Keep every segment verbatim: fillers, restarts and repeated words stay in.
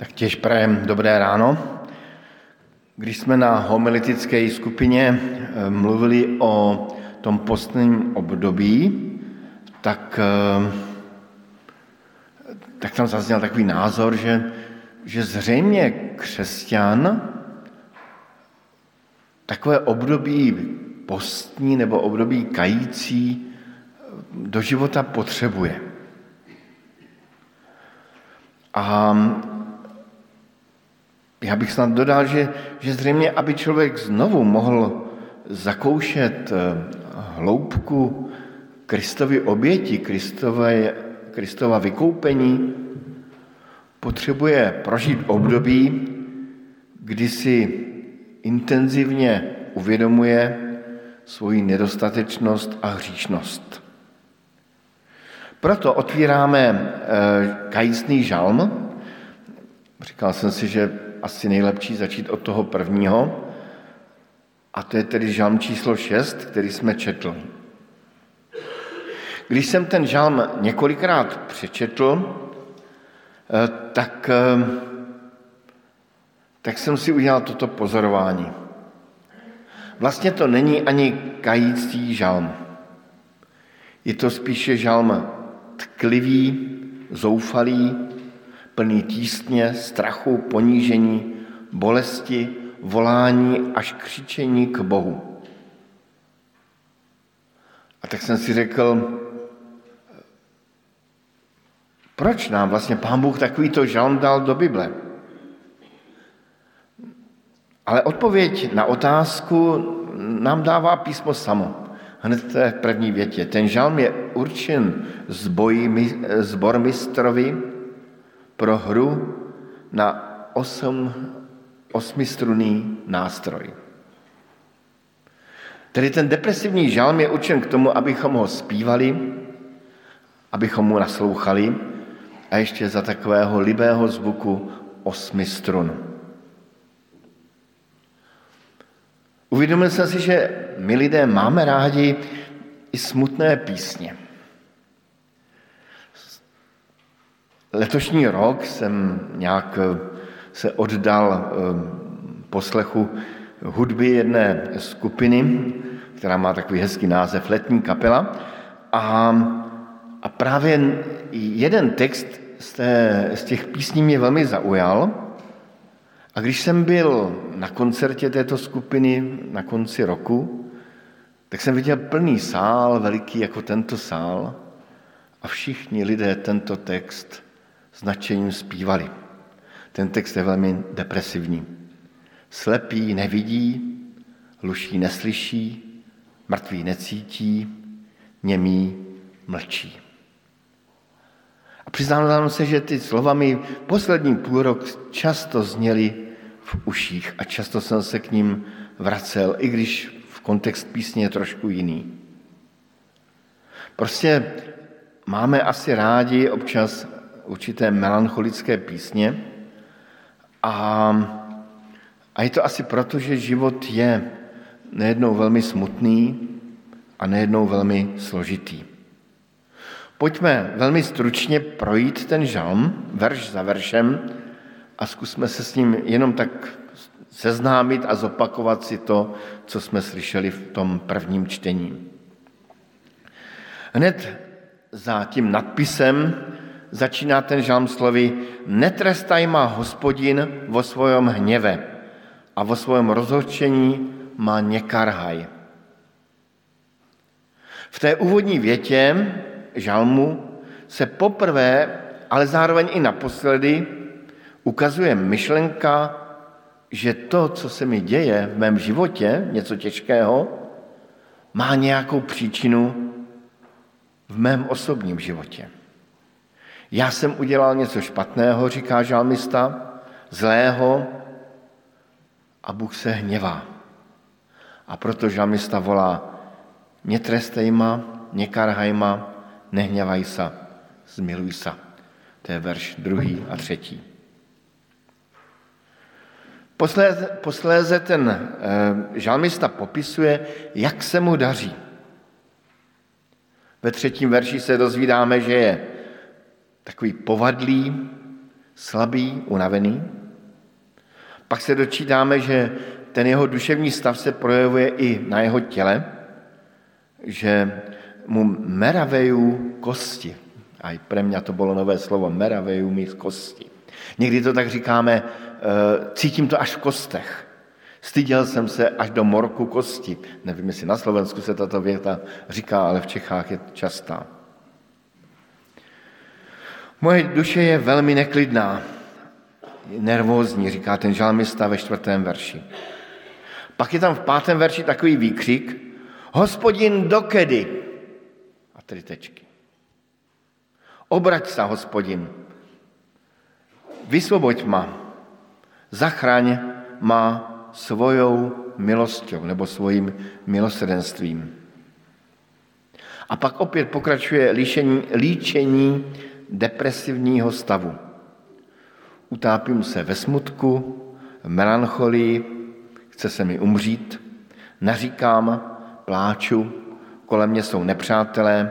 Tak těž prajem dobré ráno. Když jsme na homiletické skupině mluvili o tom postním období, tak, tak tam zazněl takový názor, že, že zřejmě křesťan takové období postní nebo období kající do života potřebuje. A já bych snad dodal, že, že zřejmě, aby člověk znovu mohl zakoušet hloubku Kristovy oběti, Kristové, Kristova vykoupení, potřebuje prožít období, kdy si intenzivně uvědomuje svoji nedostatečnost a hříšnost. Proto otvíráme kajícný žalm. Říkal jsem si, že asi nejlepší začít od toho prvního, a to je tedy žalm číslo šest, který jsme četl. Když jsem ten žalm několikrát přečetl, tak, tak jsem si udělal toto pozorování. Vlastně to není ani kající žalm. Je to spíše žalm tklivý, zoufalý, plný tísně, strachu, ponížení, bolesti, volání až křičení k Bohu. A tak jsem si řekl, proč nám vlastně Pán Bůh takovýto žalm dal do Bible? Ale odpověď na otázku nám dává písmo samo. Hned v první větě. Ten žalm je určen zbormistrovi pro hru na osm, osmistrunný nástroj. Tedy ten depresivní žalm je určen k tomu, abychom ho zpívali, abychom mu naslouchali a ještě za takového libého zvuku osmistrun. Uvědomil jsem si, že my lidé máme rádi i smutné písně. Letošní rok jsem nějak se oddal poslechu hudby jedné skupiny, která má takový hezký název Letní kapela. A, a právě jeden text z, té, z těch písní mě velmi zaujal. A když jsem byl na koncertě této skupiny na konci roku, tak jsem viděl plný sál, veliký jako tento sál, a všichni lidé tento text s nadšením zpívali. Ten text je velmi depresivní. Slepý nevidí, hluší neslyší, mrtví necítí, němí mlčí. A přiznám se, že ty slova mi poslední půl rok často zněly v uších a často jsem se k ním vracel, i když v kontext písně je trošku jiný. Prostě máme asi rádi občas určité melancholické písně a, a je to asi proto, že život je nejednou velmi smutný a nejednou velmi složitý. Pojďme velmi stručně projít ten žalm, verš za veršem, a zkusme se s ním jenom tak seznámit a zopakovat si to, co jsme slyšeli v tom prvním čtení. Hned za tím nadpisem začíná ten žalm slovy: Netrestaj má Hospodin vo svojom hněve a vo svojom rozhořčení má nekarhaj. V té úvodní větě žalmu se poprvé, ale zároveň i naposledy ukazuje myšlenka, že to, co se mi děje v mém životě, něco těžkého, má nějakou příčinu v mém osobním životě. Já jsem udělal něco špatného, říká žalmista, zlého, a Bůh se hněvá. A proto žalmista volá: netrestej ma, nekarhaj ma, nehňavaj sa, zmiluj sa. To je verš druhý a třetí. Posléze, posléze ten e, žalmista popisuje, jak se mu daří. Ve třetím verši se dozvídáme, že je takový povadlý, slabý, unavený. Pak se dočítáme, že ten jeho duševní stav se projevuje i na jeho těle, že mu meravejú kosti. Aj pre mňa to bolo nové slovo, meravejú mi kosti. Někdy to tak říkáme, cítím to až v kostech. Styděl jsem se až do morku kosti. Nevím, jestli na Slovensku se tato věta říká, ale v Čechách je častá. Moje duše je velmi neklidná, nervózní, říká ten žalmista ve čtvrtém verši. Pak je tam v pátém verši takový výkřik, Hospodin, dokedy? A tedy tečky. Obrať sa, Hospodin. Vysvoboď ma. Zachraň ma svojou milosťou nebo svojím milosrdenstvím. A pak opět pokračuje líčení, líčení depresivního stavu. Utápím se ve smutku, v melancholii, chce se mi umřít, naříkám, pláču, kolem mě jsou nepřátelé,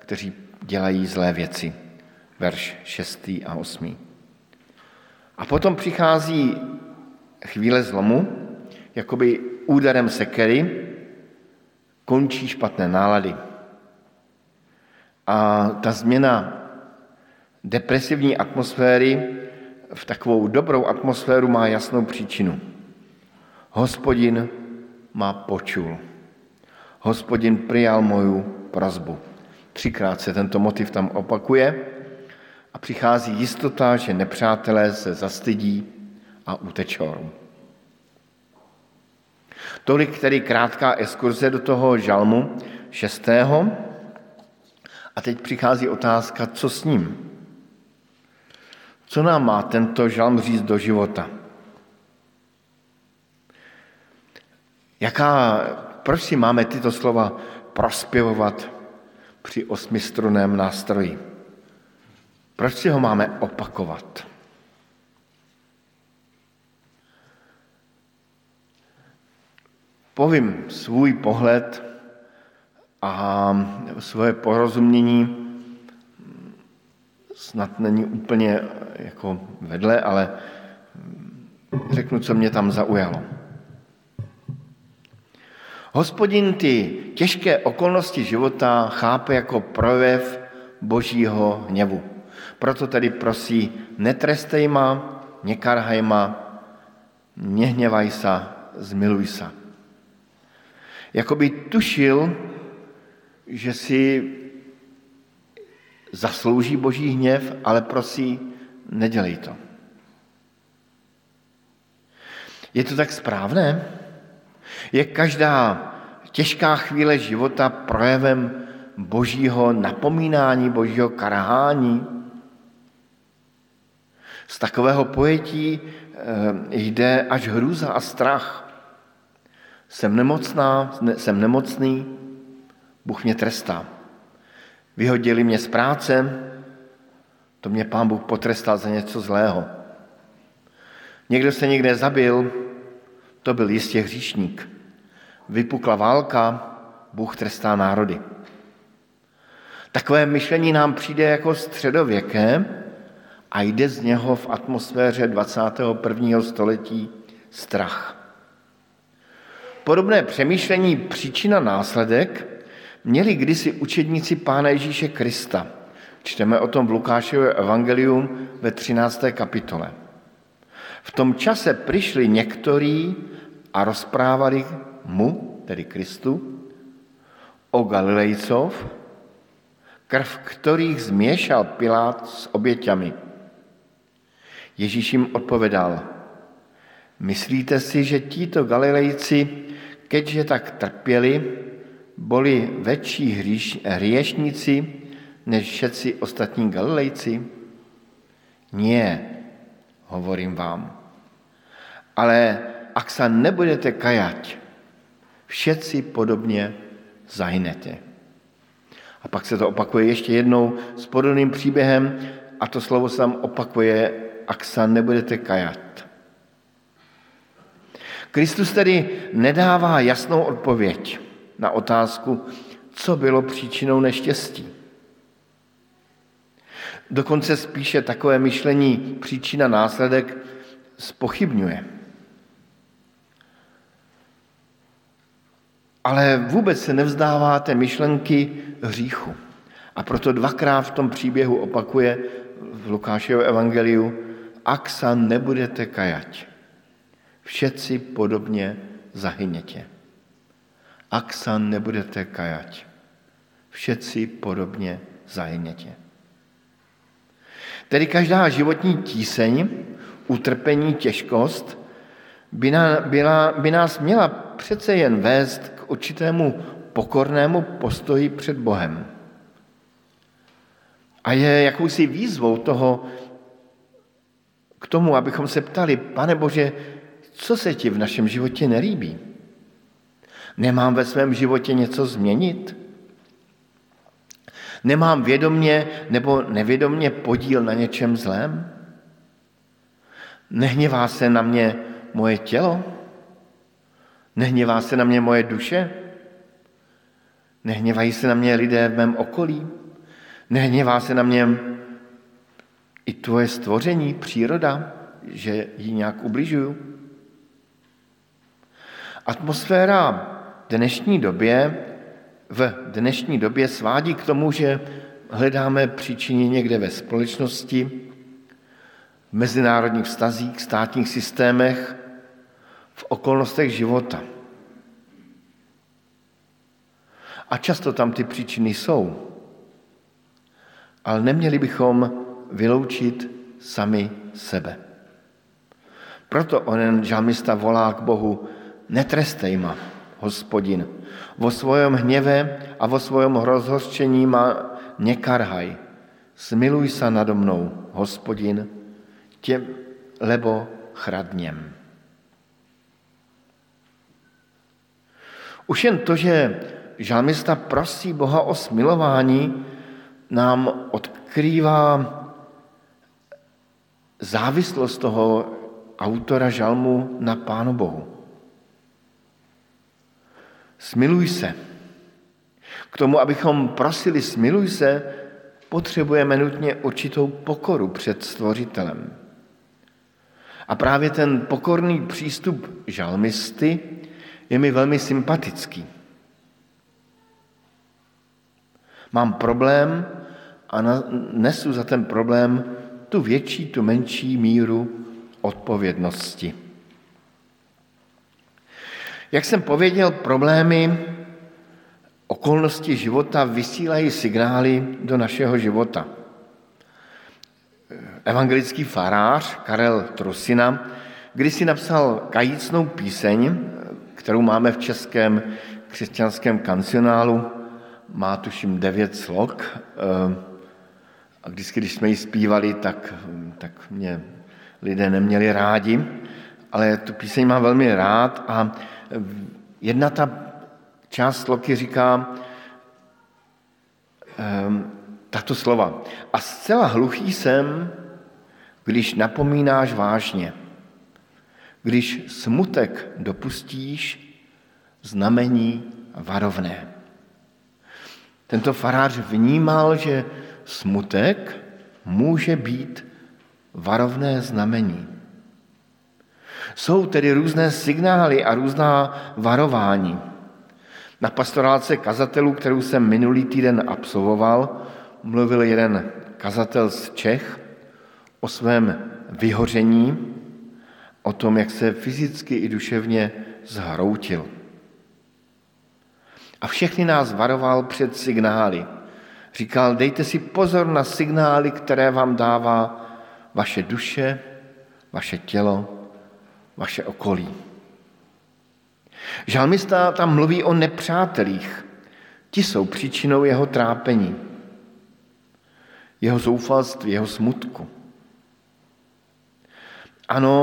kteří dělají zlé věci. Verš šestý a osmý. A potom přichází chvíle zlomu, jakoby úderem sekery, končí špatné nálady. A ta změna depresivní atmosféry v takovou dobrou atmosféru má jasnou příčinu. Hospodin má počul. Hospodin prijal moju prosbu. Třikrát se tento motiv tam opakuje a přichází jistota, že nepřátelé se zastydí a utečou. Tolik tedy krátká exkurze do toho žalmu šestého. A teď přichází otázka, co s ním? Co nám má tento žalm říct do života? Jaká, proč si máme tyto slova prospěvovat při osmistruném nástroji? Proč si ho máme opakovat? Povím svůj pohled a svoje porozumění snad není úplně jako vedle, ale řeknu, co mě tam zaujalo. Hospodin ty těžké okolnosti života chápe jako projev božího hněvu. Proto tedy prosí, netrestej ma, nekarhaj ma, nehnevaj sa, zmiluj sa. Jakoby tušil, že si zaslouží boží hněv, ale prosí, nedělej to. Je to tak správné? Je každá těžká chvíle života projevem božího napomínání, božího karhání? Z takového pojetí jde až hrůza a strach. Jsem nemocná, jsem nemocný, Bůh mě trestá. Vyhodili mě z práce, to mě Pán Bůh potrestal za něco zlého. Někdo se někde zabil, to byl jistě hříšník. Vypukla válka, Bůh trestá národy. Takové myšlení nám přijde jako středověké a jde z něho v atmosféře dvacátého prvního století strach. Podobné přemýšlení příčina následek měli kdysi učedníci Pána Ježíše Krista. Čteme o tom v Lukášově evangeliu ve třinácté kapitole. V tom čase prišli niektorí a rozprávali mu, tedy Kristu, o Galilejcov, krv ktorých zmiešal Pilát s oběťami. Ježíš jim odpovedal, myslíte si, že títo Galilejci, keďže tak trpěli, boli väčší hriešnici než všetci ostatní Galilejci? Nie, hovorím vám. Ale ak sa nebudete kajať, všetci podobne zahynete. A pak se to opakuje ještě jednou s podobným příběhem a to slovo se tam opakuje, ak sa nebudete kajat. Kristus tedy nedává jasnou odpověď na otázku, co bylo příčinou neštěstí. Dokonce spíše takové myšlení příčina následek zpochybňuje. Ale vůbec se nevzdává té myšlenky hříchu. A proto dvakrát v tom příběhu opakuje v Lukášovo evangeliu: Ak sa nebudete kajať, všetci podobně zahynete. Ak sa nebudete kajať, všetci podobně zahynete. Tedy každá životní tíseň, utrpení, těžkost by, na, byla, by nás měla přece jen vést k určitému pokornému postoji před Bohem. A je jakousi výzvou toho k tomu, abychom se ptali: Pane Bože, co se ti v našem životě nelíbí? Nemám ve svém životě něco změnit? Nemám vědomně nebo nevědomně podíl na něčem zlém? Nehněvá se na mě moje tělo? Nehněvá se na mě moje duše? Nehněvají se na mě lidé v mém okolí? Nehněvá se na mě i tvoje stvoření, příroda, že ji nějak ubližuju? Atmosféra v dnešní době v dnešní době svádí k tomu, že hledáme příčiny někde ve společnosti, v mezinárodních vztazích, státních systémech, v okolnostech života. A často tam ty příčiny jsou. Ale neměli bychom vyloučit sami sebe. Proto onen žalmista volá k Bohu: Netrestej ma, Hospodin, vo svojom hněve a vo svojom rozhořčení ma nekarhaj. Smiluj sa nado mnou, Hospodin, tě, lebo chradnem. Už jen to, že žalmista prosí Boha o smilování, nám odkrývá závislost toho autora žalmu na Pánu Bohu. Smiluj se. K tomu, abychom prosili smiluj se, potřebujeme nutně určitou pokoru před Stvořitelem. A právě ten pokorný přístup žalmisty je mi velmi sympatický. Mám problém a nesu za ten problém tu větší, tu menší míru odpovědnosti. Jak jsem pověděl, problémy, okolnosti života vysílají signály do našeho života. Evangelický farář Karel Trusina kdysi napsal kajícnou píseň, kterou máme v českém křesťanském kancionálu, má tuším devět slok, a kdysi, když jsme ji zpívali, tak, tak mě lidé neměli rádi, ale tu píseň mám velmi rád a jedna ta část sloky říká um, tato slova: A zcela hluchý jsem, když napomínáš vážně. Když smutek dopustíš, znamení varovné. Tento farář vnímal, že smutek může být varovné znamení. Jsou tedy různé signály a různá varování. Na pastorálce kazatelů, kterou jsem minulý týden absolvoval, mluvil jeden kazatel z Čech o svém vyhoření, o tom, jak se fyzicky i duševně zhroutil. A všechny nás varoval před signály. Říkal: Dejte si pozor na signály, které vám dává vaše duše, vaše tělo, vaše okolí. Žalmista tam mluví o nepřátelích. Ti jsou příčinou jeho trápení, jeho zoufalství, jeho smutku. Ano,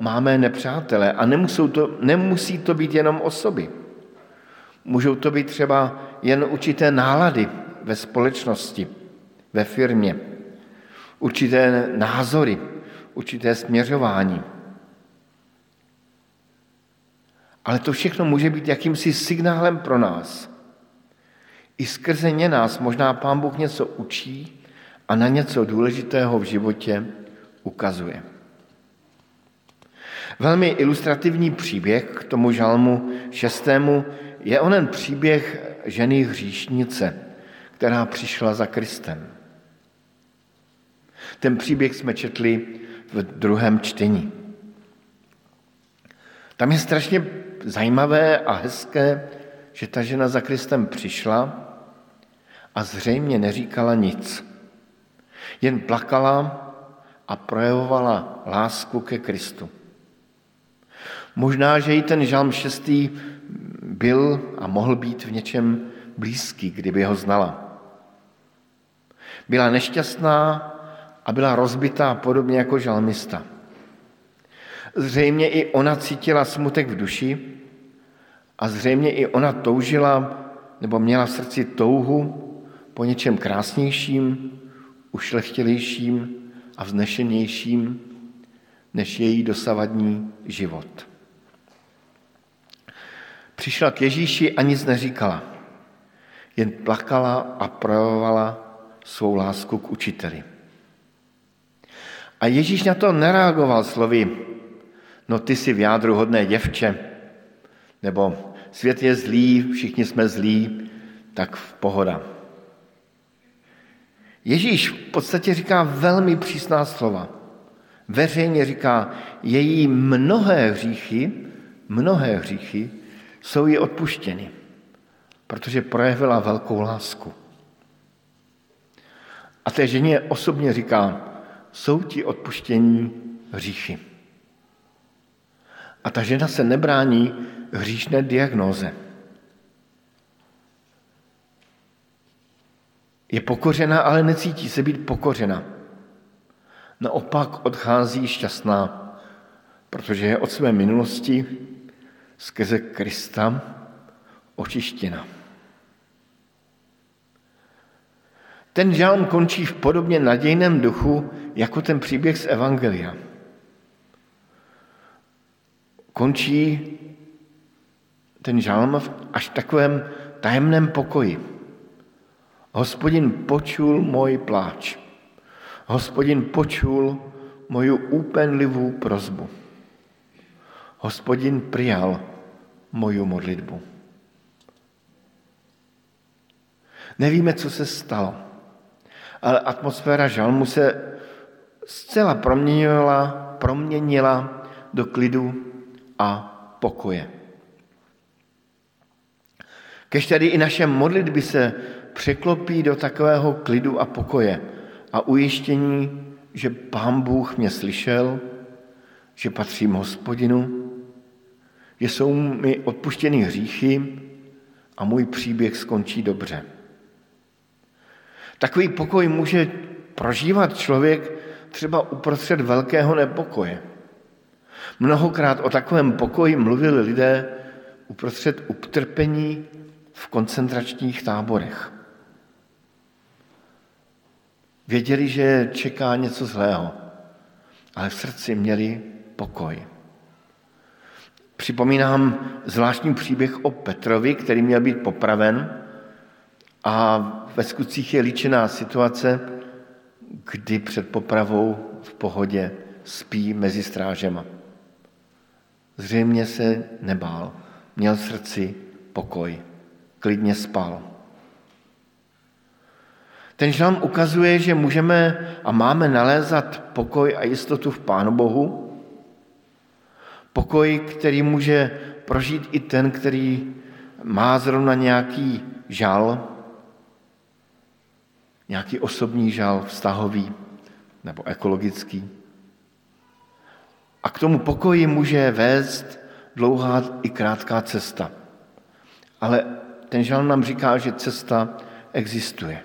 máme nepřátele a to, nemusí to být jenom osoby. Můžou to být třeba jen určité nálady ve společnosti, ve firmě, určité názory, určité směřování. Ale to všechno může být jakýmsi signálem pro nás. I skrze ně nás možná Pán Bůh něco učí a na něco důležitého v životě ukazuje. Velmi ilustrativní příběh k tomu žalmu šestému je onen příběh ženy hříšnice, která přišla za Kristem. Ten příběh jsme četli v druhém čtení. Tam je strašně zajímavé a hezké, že ta žena za Kristem přišla a zřejmě neříkala nic. Jen plakala a projevovala lásku ke Kristu. Možná, že i ten žalm šestý byl a mohl být v něčem blízký, kdyby ho znala. Byla nešťastná a byla rozbitá podobně jako žalmista. Zřejmě i ona cítila smutek v duši a zřejmě i ona toužila nebo měla v srdci touhu po něčem krásnějším, ušlechtilejším a vznešenějším než její dosavadní život. Přišla k Ježíši a nic neříkala, jen plakala a projevovala svou lásku k učiteli. A Ježíš na to nereagoval slovy, no ty jsi v jádru hodné děvče, nebo svět je zlý, všichni jsme zlí, tak v pohoda. Ježíš v podstatě říká velmi přísná slova. Veřejně říká, její mnohé hříchy, mnohé hříchy jsou jí odpuštěny, protože projevila velkou lásku. A té ženě osobně říká, jsou ti odpuštění hříchy. A ta žena se nebrání hříšné diagnóze. Je pokořena, ale necítí se být pokořena. Naopak odchází šťastná, protože je od své minulosti skrze Krista očištěna. Ten žalm končí v podobně nadějném duchu, jako ten příběh z Evangelia. Končí ten žalm v až takovém tajemném pokoji. Hospodin počul můj pláč. Hospodin počul moju úpenlivou prosbu. Hospodin prijal moju modlitbu. Nevíme, co se stalo, ale atmosféra žalmu se zcela proměnila, proměnila do klidu a pokoje. Kéž tedy i naše modlitby se překlopí do takového klidu a pokoje a ujištění, že Pán Bůh mě slyšel, že patřím Hospodinu, že jsou mi odpuštěny hříchy a můj příběh skončí dobře. Takový pokoj může prožívat člověk třeba uprostřed velkého nepokoje. Mnohokrát o takovém pokoji mluvili lidé uprostřed utrpení v koncentračních táborech. Věděli, že čeká něco zlého, ale v srdci měli pokoj. Připomínám zvláštní příběh o Petrovi, který měl být popraven, a ve skutcích je líčená situace, kdy před popravou v pohodě spí mezi strážema. Zřejmě se nebál, měl v srdci pokoj, klidně spal. Ten žalm ukazuje, že můžeme a máme nalézat pokoj a jistotu v Pánu Bohu. Pokoj, který může prožít i ten, který má zrovna nějaký žal, nějaký osobní žal, vztahový nebo ekologický. A k tomu pokoji může vést dlouhá i krátká cesta. Ale ten žalm nám říká, že cesta existuje.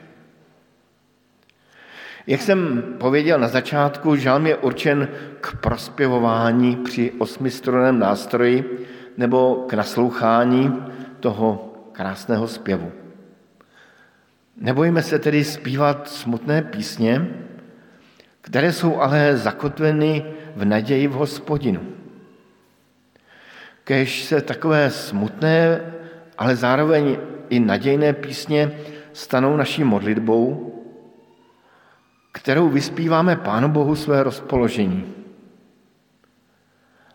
Jak jsem pověděl na začátku, žalm je určen k prospěvování při osmistronném nástroji nebo k naslouchání toho krásného zpěvu. Nebojíme se tedy zpívat smutné písně, které jsou ale zakotveny v naději v Hospodinu. Kéž se takové smutné, ale zároveň i nadějné písně stanou naší modlitbou kterou vyspíváme Pánu Bohu své rozpoložení.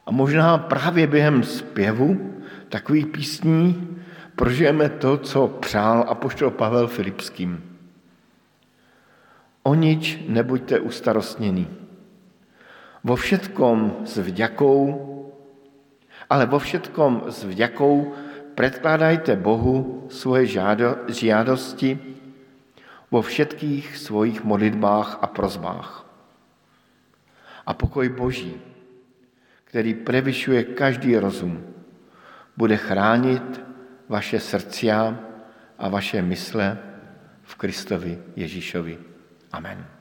A možná právě během zpěvu takových písní prožijeme to, co přál apoštol Pavel Filipským. O nič nebuďte ustarostnení. Vo všetkom s vďakou, ale vo všetkom s vďakou predkládajte Bohu svoje žiadosti vo všetkých svojich modlitbách a prosbách. A pokoj Boží, který prevyšuje každý rozum, bude chránit vaše srdcia a vaše mysle v Kristovi Ježíšovi. Amen.